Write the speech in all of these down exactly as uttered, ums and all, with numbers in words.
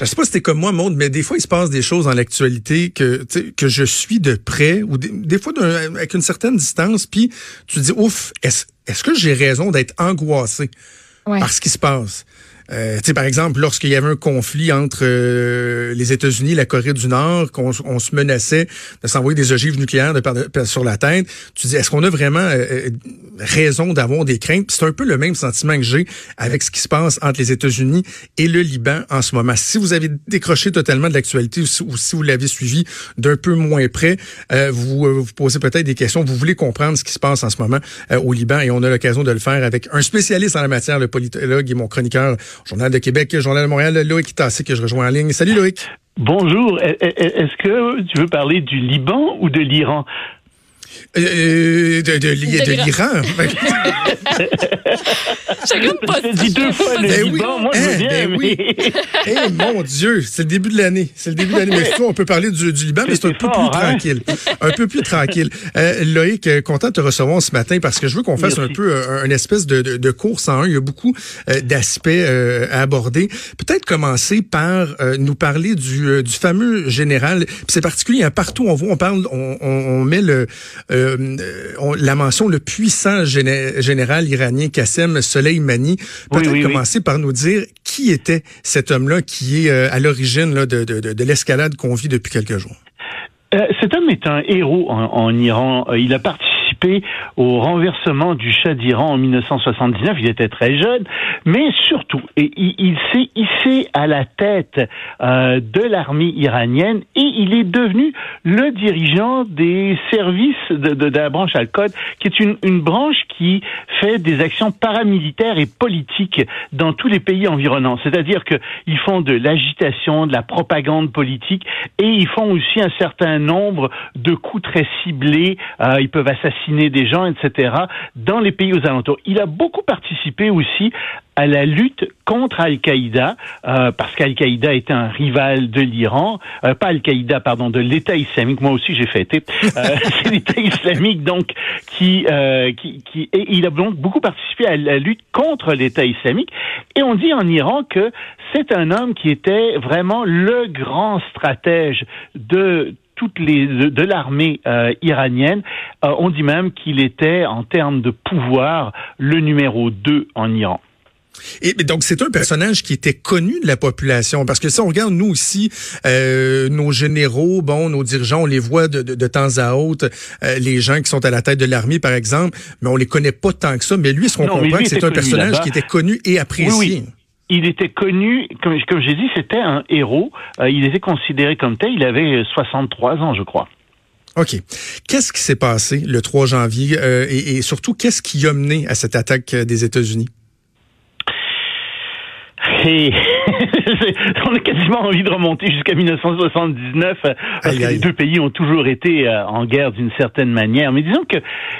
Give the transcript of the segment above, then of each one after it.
Je sais pas si t'es comme moi, Maude, mais des fois, il se passe des choses dans l'actualité que que je suis de près, ou des, des fois d'un, avec une certaine distance, puis tu te dis, ouf, est-ce, est-ce que j'ai raison d'être angoissé ouais. par ce qui se passe? Euh, tu sais, par exemple, lorsqu'il y avait un conflit entre euh, les États-Unis et la Corée du Nord, qu'on on se menaçait de s'envoyer des ogives nucléaires de par, de, sur la tête, tu dis, est-ce qu'on a vraiment euh, raison d'avoir des craintes? Puis c'est un peu le même sentiment que j'ai avec ce qui se passe entre les États-Unis et le Liban en ce moment. Si vous avez décroché totalement de l'actualité ou si, ou si vous l'avez suivi d'un peu moins près, euh, vous euh, vous posez peut-être des questions, vous voulez comprendre ce qui se passe en ce moment euh, au Liban, et on a l'occasion de le faire avec un spécialiste en la matière, le politologue et mon chroniqueur Journal de Québec, Journal de Montréal, Loïc Tassé, que je rejoins en ligne. Salut Loïc. Bonjour. Est-ce que tu veux parler du Liban ou de l'Iran? Euh, de, de, de, de l'Iran. Je dis deux fois le ben Liban, oui. moi je viens. Eh, ben oui. hey, mon Dieu, c'est le début de l'année. C'est le début de l'année. Mais fois, on peut parler du, du Liban, mais c'est, c'est un peu fort, plus hein? tranquille. Un peu plus tranquille. Euh, Loïc, content de te recevoir ce matin parce que je veux qu'on fasse Merci. un peu euh, une espèce de, de, de course en un. Il y a beaucoup euh, d'aspects euh, à aborder. Peut-être commencer par euh, nous parler du, euh, du fameux général. Puis c'est particulier, hein, partout on voit, on parle, on, on, on met le Euh, on, la mention, le puissant géné- général iranien Qassem Soleimani. Peut-être oui, oui, commencer oui. par nous dire qui était cet homme-là qui est euh, à l'origine là, de, de, de l'escalade qu'on vit depuis quelques jours. Euh, cet homme est un héros en, en Iran. Il a participé au renversement du Shah d'Iran en dix-neuf soixante-dix-neuf, il était très jeune, mais surtout, et il, il s'est hissé à la tête euh, de l'armée iranienne et il est devenu le dirigeant des services de, de, de la branche Al-Qods, qui est une, une branche qui fait des actions paramilitaires et politiques dans tous les pays environnants. C'est-à-dire qu'ils font de l'agitation, de la propagande politique et ils font aussi un certain nombre de coups très ciblés. Euh, ils peuvent assassiner des gens, et cetera, dans les pays aux alentours. Il a beaucoup participé aussi à la lutte contre Al-Qaïda, euh, parce qu'Al-Qaïda était un rival de l'Iran, euh, pas Al-Qaïda, pardon, de l'État islamique, moi aussi j'ai fêté, euh, c'est l'État islamique, donc, qui, euh, qui, qui et il a donc beaucoup participé à la lutte contre l'État islamique, et on dit en Iran que c'est un homme qui était vraiment le grand stratège de toutes les de, de l'armée euh, iranienne. Euh, on dit même qu'il était, en termes de pouvoir, le numéro deux en Iran. Et donc, c'est un personnage qui était connu de la population, parce que si on regarde, nous aussi, euh, nos généraux, bon, nos dirigeants, on les voit de, de, de temps à autre, euh, les gens qui sont à la tête de l'armée, par exemple, mais on les connaît pas tant que ça, mais lui, ce qu'on non, comprend, lui, c'est un personnage là-bas. Qui était connu et apprécié. Oui, oui. Il était connu, comme, comme j'ai dit, c'était un héros. Euh, il était considéré comme tel. Il avait soixante-trois ans, je crois. OK. Qu'est-ce qui s'est passé le trois janvier euh, et, et surtout, qu'est-ce qui a mené à cette attaque des États-Unis? Et on a quasiment envie de remonter jusqu'à dix-neuf soixante-dix-neuf, parce que les deux pays ont toujours été en guerre d'une certaine manière. Mais disons que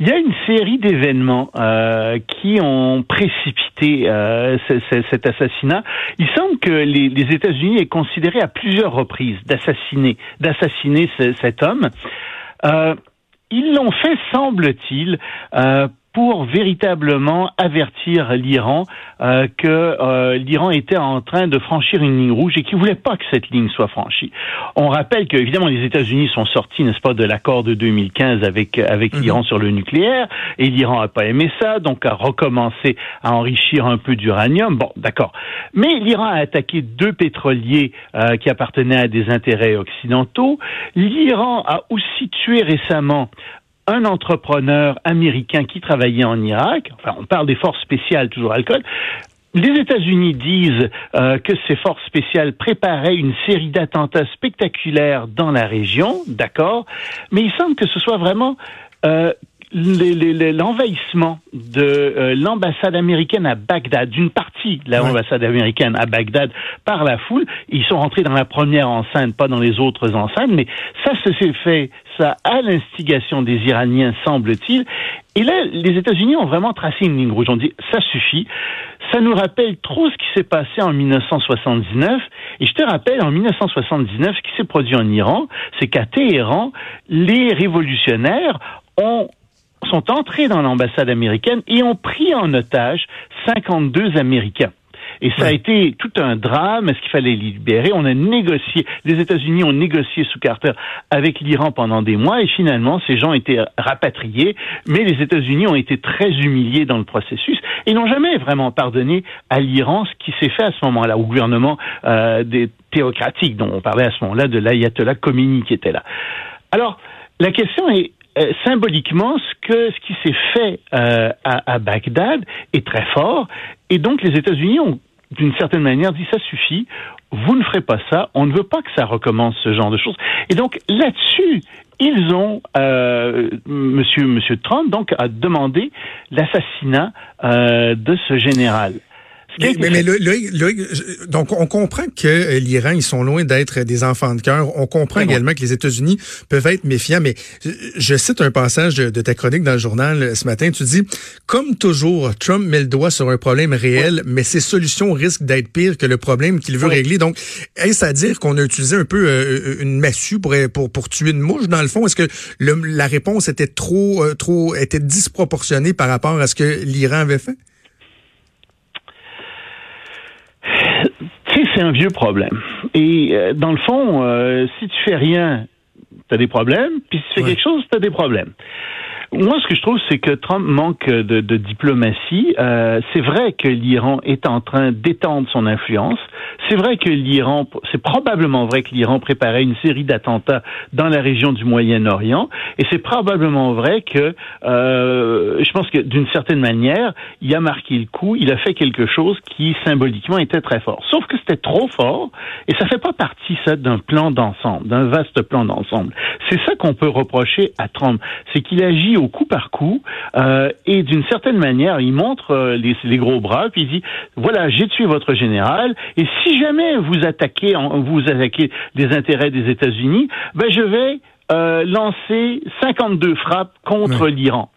il y a une série d'événements euh, qui ont précipité euh, c- c- cet assassinat. Il semble que les, les États-Unis aient considéré à plusieurs reprises d'assassiner, d'assassiner c- cet homme. Euh, ils l'ont fait, semble-t-il, euh, pour véritablement avertir l'Iran euh, que euh, l'Iran était en train de franchir une ligne rouge et qu'il ne voulait pas que cette ligne soit franchie. On rappelle que, évidemment, les États-Unis sont sortis, n'est-ce pas, de l'accord de deux mille quinze avec avec mm-hmm. l'Iran sur le nucléaire, et l'Iran n'a pas aimé ça, donc a recommencé à enrichir un peu d'uranium. Bon, d'accord. Mais l'Iran a attaqué deux pétroliers euh, qui appartenaient à des intérêts occidentaux. L'Iran a aussi tué récemment un entrepreneur américain qui travaillait en Irak. Enfin, on parle des forces spéciales, toujours Al-Qods. Les États-Unis disent euh, que ces forces spéciales préparaient une série d'attentats spectaculaires dans la région, d'accord, mais il semble que ce soit vraiment euh, les, les, les, l'envahissement de euh, l'ambassade américaine à Bagdad, d'une partie de l'ambassade ouais. américaine à Bagdad par la foule. Ils sont rentrés dans la première enceinte, pas dans les autres enceintes, mais ça se s'est fait... ça à l'instigation des Iraniens, semble-t-il. Et là, les États-Unis ont vraiment tracé une ligne rouge. On dit, ça suffit. Ça nous rappelle trop ce qui s'est passé en dix-neuf soixante-dix-neuf. Et je te rappelle, en dix-neuf soixante-dix-neuf, ce qui s'est produit en Iran, c'est qu'à Téhéran, les révolutionnaires ont sont entrés dans l'ambassade américaine et ont pris en otage cinquante-deux Américains. Et ça a été tout un drame. Est-ce qu'il fallait les libérer? On a négocié. Les États-Unis ont négocié sous Carter avec l'Iran pendant des mois et finalement, ces gens étaient rapatriés. Mais les États-Unis ont été très humiliés dans le processus et n'ont jamais vraiment pardonné à l'Iran ce qui s'est fait à ce moment-là, au gouvernement euh, des théocratiques dont on parlait à ce moment-là, de l'ayatollah Khomeini qui était là. Alors, la question est, euh, symboliquement, ce que ce qui s'est fait euh, à, à Bagdad est très fort, et donc les États-Unis ont, d'une certaine manière, dit « ça suffit, vous ne ferez pas ça, on ne veut pas que ça recommence ce genre de choses ». Et donc, là-dessus, ils ont, euh, monsieur, monsieur Trump, donc, a demandé l'assassinat euh, de ce général. Mais, mais, mais Loïc, Loïc, donc on comprend que l'Iran, ils sont loin d'être des enfants de cœur. On comprend bon. également que les États-Unis peuvent être méfiants. Mais je cite un passage de, de ta chronique dans le journal ce matin. Tu dis, comme toujours, Trump met le doigt sur un problème réel, ouais. mais ses solutions risquent d'être pires que le problème qu'il veut ouais. régler. Donc, est-ce à dire qu'on a utilisé un peu euh, une massue pour, pour pour tuer une mouche dans le fond? Est-ce que le, la réponse était trop euh, trop était disproportionnée par rapport à ce que l'Iran avait fait? Tu sais, c'est un vieux problème. Et euh, dans le fond, euh, si tu fais rien, t'as des problèmes, puis si tu fais ouais. quelque chose, t'as des problèmes. Moi, ce que je trouve, c'est que Trump manque de, de diplomatie. Euh, c'est vrai que l'Iran est en train d'étendre son influence. C'est vrai que l'Iran, c'est probablement vrai que l'Iran préparait une série d'attentats dans la région du Moyen-Orient. Et c'est probablement vrai que, euh, je pense que d'une certaine manière, il a marqué le coup, il a fait quelque chose qui symboliquement était très fort. Sauf que c'était trop fort, et ça fait pas partie, ça, d'un plan d'ensemble, d'un vaste plan d'ensemble. C'est ça qu'on peut reprocher à Trump. C'est qu'il agit au coup par coup, euh, et d'une certaine manière, il montre euh, les, les gros bras, puis il dit, voilà, j'ai tué votre général, et si jamais vous attaquez, vous attaquez les intérêts des États-Unis, ben je vais euh, lancer cinquante-deux frappes contre oui. l'Iran.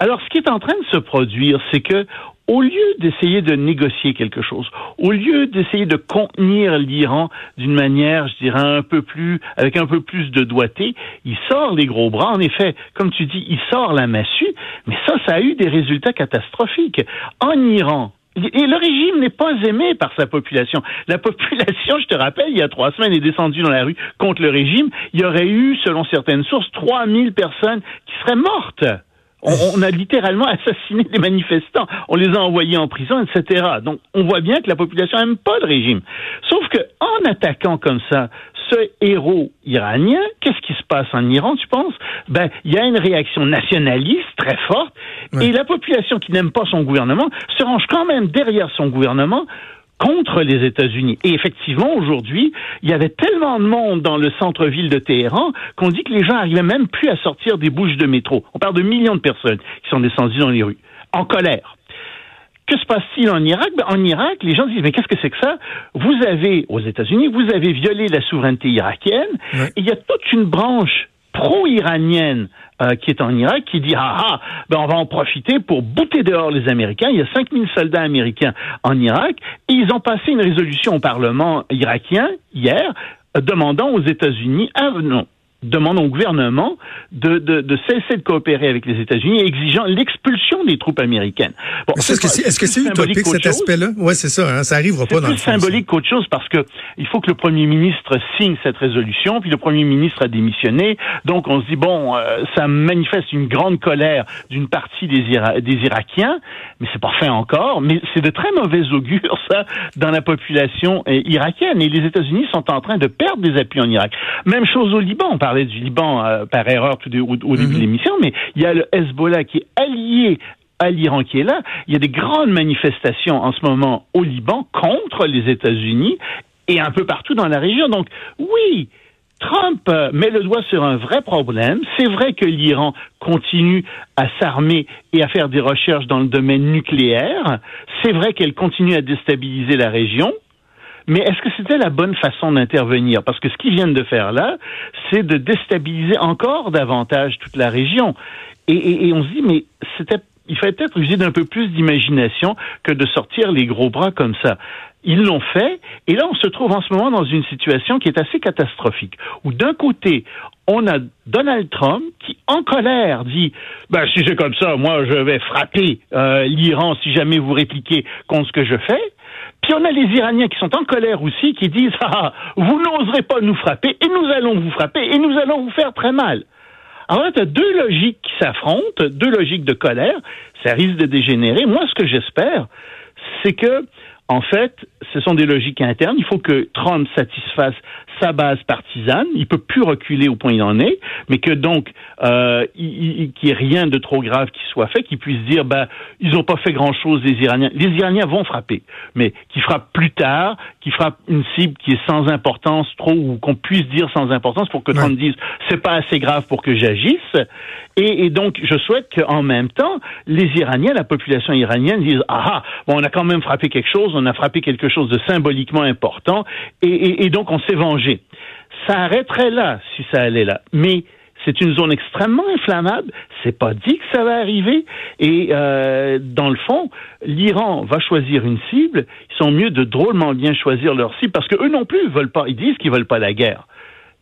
Alors, ce qui est en train de se produire, c'est que au lieu d'essayer de négocier quelque chose, au lieu d'essayer de contenir l'Iran d'une manière, je dirais, un peu plus, avec un peu plus de doigté, il sort les gros bras. En effet, comme tu dis, il sort la massue, mais ça, ça a eu des résultats catastrophiques. En Iran, et le régime n'est pas aimé par sa population. La population, je te rappelle, il y a trois semaines, est descendue dans la rue contre le régime. Il y aurait eu, selon certaines sources, trois mille personnes qui seraient mortes. On a littéralement assassiné des manifestants, on les a envoyés en prison, et cetera. Donc, on voit bien que la population n'aime pas le régime. Sauf que, en attaquant comme ça ce héros iranien, qu'est-ce qui se passe en Iran, tu penses? Ben, il y a une réaction nationaliste très forte, ouais. et la population qui n'aime pas son gouvernement se range quand même derrière son gouvernement contre les États-Unis. Et effectivement, aujourd'hui, il y avait tellement de monde dans le centre-ville de Téhéran qu'on dit que les gens n'arrivaient même plus à sortir des bouches de métro. On parle de millions de personnes qui sont descendues dans les rues, en colère. Que se passe-t-il en Irak? Ben, en Irak, les gens disent, mais qu'est-ce que c'est que ça? Vous avez, aux États-Unis, vous avez violé la souveraineté irakienne, oui. et il y a toute une branche pro-iranienne euh, qui est en Irak, qui dit « Ah ah, ben on va en profiter pour bouter dehors les Américains ». Il y a cinq mille soldats américains en Irak, et ils ont passé une résolution au Parlement irakien, hier, euh, demandant aux États-Unis, ah, non, demandant au gouvernement de, de, de cesser de coopérer avec les États-Unis, et exigeant l'expulsion des troupes américaines. Bon, est-ce, c'est, que c'est, est-ce que c'est utopique, cet aspect-là? Oui, c'est ça, hein, ça n'arrivera pas dans le fond. C'est plus symbolique ça. Qu'autre chose, parce que il faut que le premier ministre signe cette résolution, puis le premier ministre a démissionné, donc on se dit, bon, euh, ça manifeste une grande colère d'une partie des, Ira- des Irakiens, mais c'est pas fin encore, mais c'est de très mauvais augure, ça, dans la population euh, irakienne, et les États-Unis sont en train de perdre des appuis en Irak. Même chose au Liban, on parlait du Liban euh, par erreur tout de, au, au début mm-hmm. de l'émission, mais il y a le Hezbollah qui est allié à l'Iran qui est là. Il y a des grandes manifestations en ce moment au Liban contre les États-Unis et un peu partout dans la région. Donc, oui, Trump met le doigt sur un vrai problème. C'est vrai que l'Iran continue à s'armer et à faire des recherches dans le domaine nucléaire. C'est vrai qu'elle continue à déstabiliser la région. Mais est-ce que c'était la bonne façon d'intervenir? Parce que ce qu'ils viennent de faire là, c'est de déstabiliser encore davantage toute la région. Et, et, et on se dit, mais c'était, il fallait peut-être user d'un peu plus d'imagination que de sortir les gros bras comme ça. Ils l'ont fait, et là on se trouve en ce moment dans une situation qui est assez catastrophique, où d'un côté, on a Donald Trump qui, en colère, dit « Ben, si c'est comme ça, moi je vais frapper euh, l'Iran si jamais vous répliquez contre ce que je fais », Puis on a les Iraniens qui sont en colère aussi, qui disent « Ah, vous n'oserez pas nous frapper, et nous allons vous frapper, et nous allons vous faire très mal ». Alors là, tu as deux logiques qui s'affrontent, deux logiques de colère, ça risque de dégénérer. Moi, ce que j'espère, c'est que, en fait, ce sont des logiques internes. Il faut que Trump satisfasse sa base partisane. Il peut plus reculer au point où il en est, mais que donc euh, il, il, qu'il n'y ait rien de trop grave qui soit fait, qu'il puisse dire bah ils n'ont pas fait grand chose les Iraniens. Les Iraniens vont frapper, mais qu'ils frappent plus tard, qu'ils frappent une cible qui est sans importance, trop ou qu'on puisse dire sans importance pour que Trump dise c'est pas assez grave pour que j'agisse. Et, et donc je souhaite qu'en même temps les Iraniens, la population iranienne disent ah bon on a quand même frappé quelque chose, on a frappé quelque chose de symboliquement important et, et, et donc on s'est vengé. Ça arrêterait là, si ça allait là. Mais c'est une zone extrêmement inflammable, c'est pas dit que ça va arriver, et euh, dans le fond, l'Iran va choisir une cible, ils sont mieux de drôlement bien choisir leur cible, parce qu'eux non plus, veulent pas, ils disent qu'ils veulent pas la guerre.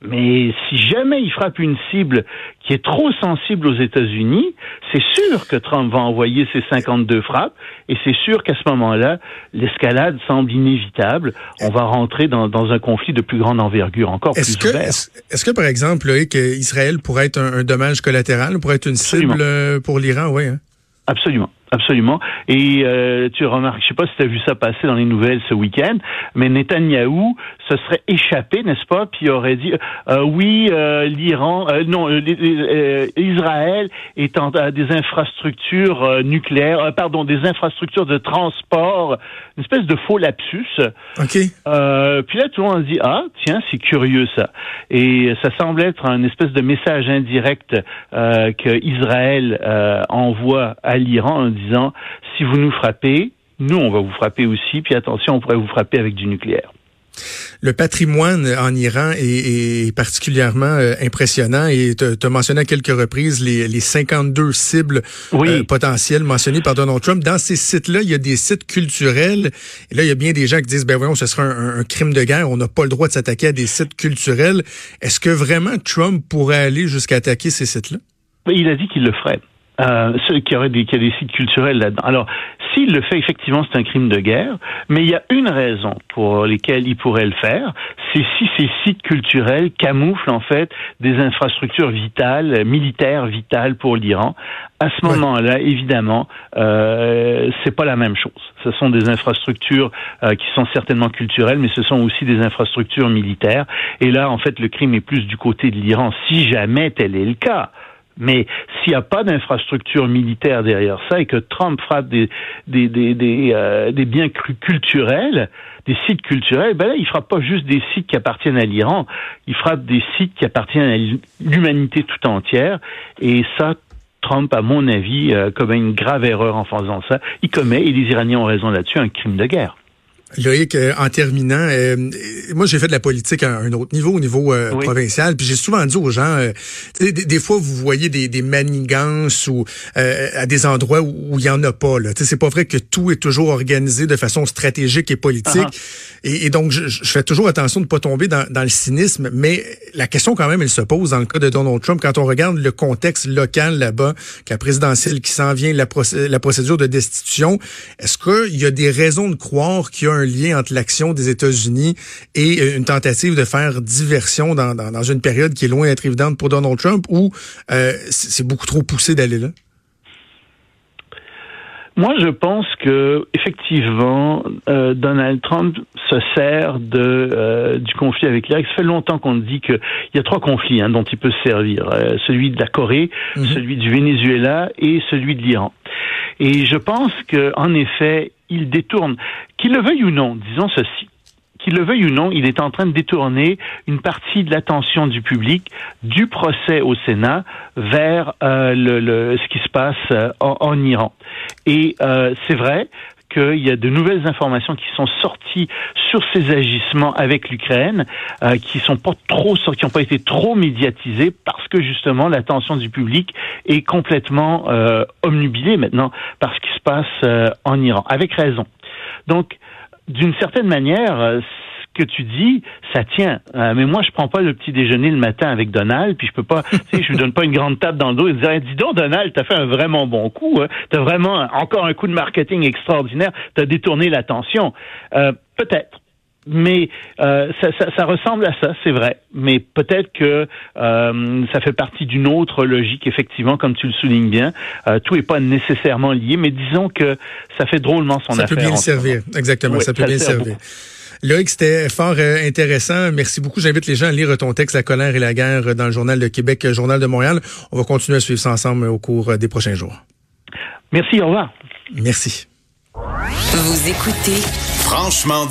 Mais si jamais il frappe une cible qui est trop sensible aux États-Unis, c'est sûr que Trump va envoyer ses cinquante-deux frappes, et c'est sûr qu'à ce moment-là, l'escalade semble inévitable. On va rentrer dans, dans un conflit de plus grande envergure, encore est-ce plus que, ouvert. Est-ce, est-ce que, par exemple, Loïc, Israël pourrait être un, un dommage collatéral, pourrait être une Absolument. Cible pour l'Iran, oui, hein? Absolument. Absolument. Et euh, tu remarques, je sais pas si tu as vu ça passer dans les nouvelles ce week-end, mais Netanyahou se serait échappé, n'est-ce pas, puis aurait dit euh, oui, euh, l'Iran, euh, non, euh, euh, Israël est en euh, des infrastructures euh, nucléaires, euh, pardon, des infrastructures de transport, une espèce de faux lapsus. Ok. Euh, puis là, tout le monde se dit ah, tiens, c'est curieux ça. Et ça semble être un espèce de message indirect euh, que Israël euh, envoie à l'Iran. Disant, si vous nous frappez, nous, on va vous frapper aussi, puis attention, on pourrait vous frapper avec du nucléaire. Le patrimoine en Iran est, est particulièrement euh, impressionnant et tu as mentionné à quelques reprises les, les cinquante-deux cibles oui. euh, potentielles mentionnées par Donald Trump. Dans ces sites-là, il y a des sites culturels. Et là, il y a bien des gens qui disent, ben voyons, ce serait un, un crime de guerre. On n'a pas le droit de s'attaquer à des sites culturels. Est-ce que vraiment Trump pourrait aller jusqu'à attaquer ces sites-là? Il a dit qu'il le ferait. Euh, ceux qui auraient des, qui a des sites culturels là-dedans. Alors, s'il le fait, effectivement, c'est un crime de guerre, mais il y a une raison pour lesquelles il pourrait le faire, c'est si ces sites culturels camouflent, en fait, des infrastructures vitales, militaires vitales pour l'Iran. À ce moment-là, évidemment, euh, c'est pas la même chose. Ce sont des infrastructures euh, qui sont certainement culturelles, mais ce sont aussi des infrastructures militaires. Et là, en fait, le crime est plus du côté de l'Iran, si jamais tel est le cas. Mais s'il n'y a pas d'infrastructure militaire derrière ça et que Trump frappe des des des des, euh, des biens culturels, des sites culturels, ben là il frappe pas juste des sites qui appartiennent à l'Iran, il frappe des sites qui appartiennent à l'humanité tout entière. Et ça, Trump, à mon avis, euh, commet une grave erreur en faisant ça. Il commet, et les Iraniens ont raison là-dessus, un crime de guerre. Loïc, euh, en terminant, euh, moi j'ai fait de la politique à un autre niveau, au niveau euh, oui. provincial, puis j'ai souvent dit aux gens, euh, des, des fois vous voyez des, des manigances ou euh, à des endroits où il n'y en a pas. Là. C'est pas vrai que tout est toujours organisé de façon stratégique et politique. Uh-huh. Et, et donc je, je fais toujours attention de ne pas tomber dans, dans le cynisme, mais la question quand même, elle se pose dans le cas de Donald Trump, quand on regarde le contexte local là-bas, la présidentielle qui s'en vient, la, procé- la procédure de destitution, est-ce qu'il y a des raisons de croire qu'il y a un lien entre l'action des États-Unis et une tentative de faire diversion dans, dans, dans une période qui est loin d'être évidente pour Donald Trump, ou euh, c'est beaucoup trop poussé d'aller là? Moi, je pense que effectivement, euh, Donald Trump se sert de euh, du conflit avec l'Irak. Ça fait longtemps qu'on dit que il y a trois conflits hein, dont il peut se servir euh, celui de la Corée, mm-hmm. celui du Venezuela et celui de l'Iran. Et je pense que, en effet, il détourne, qu'il le veuille ou non, disons ceci, qu'il le veuille ou non, il est en train de détourner une partie de l'attention du public du procès au Sénat vers euh, le, le, ce qui se passe euh, en, en Iran. Et euh, c'est vrai qu'il y a de nouvelles informations qui sont sorties sur ces agissements avec l'Ukraine, euh, qui sont pas trop, qui n'ont pas été trop médiatisées parce que justement l'attention du public est complètement euh, obnubilée maintenant par ce qui se passe euh, en Iran, avec raison. Donc, d'une certaine manière, euh, que tu dis, ça tient. Euh, mais moi, je prends pas le petit déjeuner le matin avec Donald, puis je peux pas, tu sais, je lui donne pas une grande tape dans le dos et dire, hey, dis donc, Donald, t'as fait un vraiment bon coup, hein. T'as vraiment un, encore un coup de marketing extraordinaire, t'as détourné l'attention. Euh, peut-être. Mais euh, ça, ça, ça ressemble à ça, c'est vrai. Mais peut-être que euh, ça fait partie d'une autre logique, effectivement, comme tu le soulignes bien. Euh, tout n'est pas nécessairement lié, mais disons que ça fait drôlement son ça affaire. Ça peut bien le servir, exactement, oui, ça peut ça bien sert servir. Beaucoup. Loïc, c'était fort euh, intéressant. Merci beaucoup. J'invite les gens à lire ton texte, La colère et la guerre, dans le Journal de Québec, Journal de Montréal. On va continuer à suivre ça ensemble au cours des prochains jours. Merci, au revoir. Merci. Vous écoutez Franchement.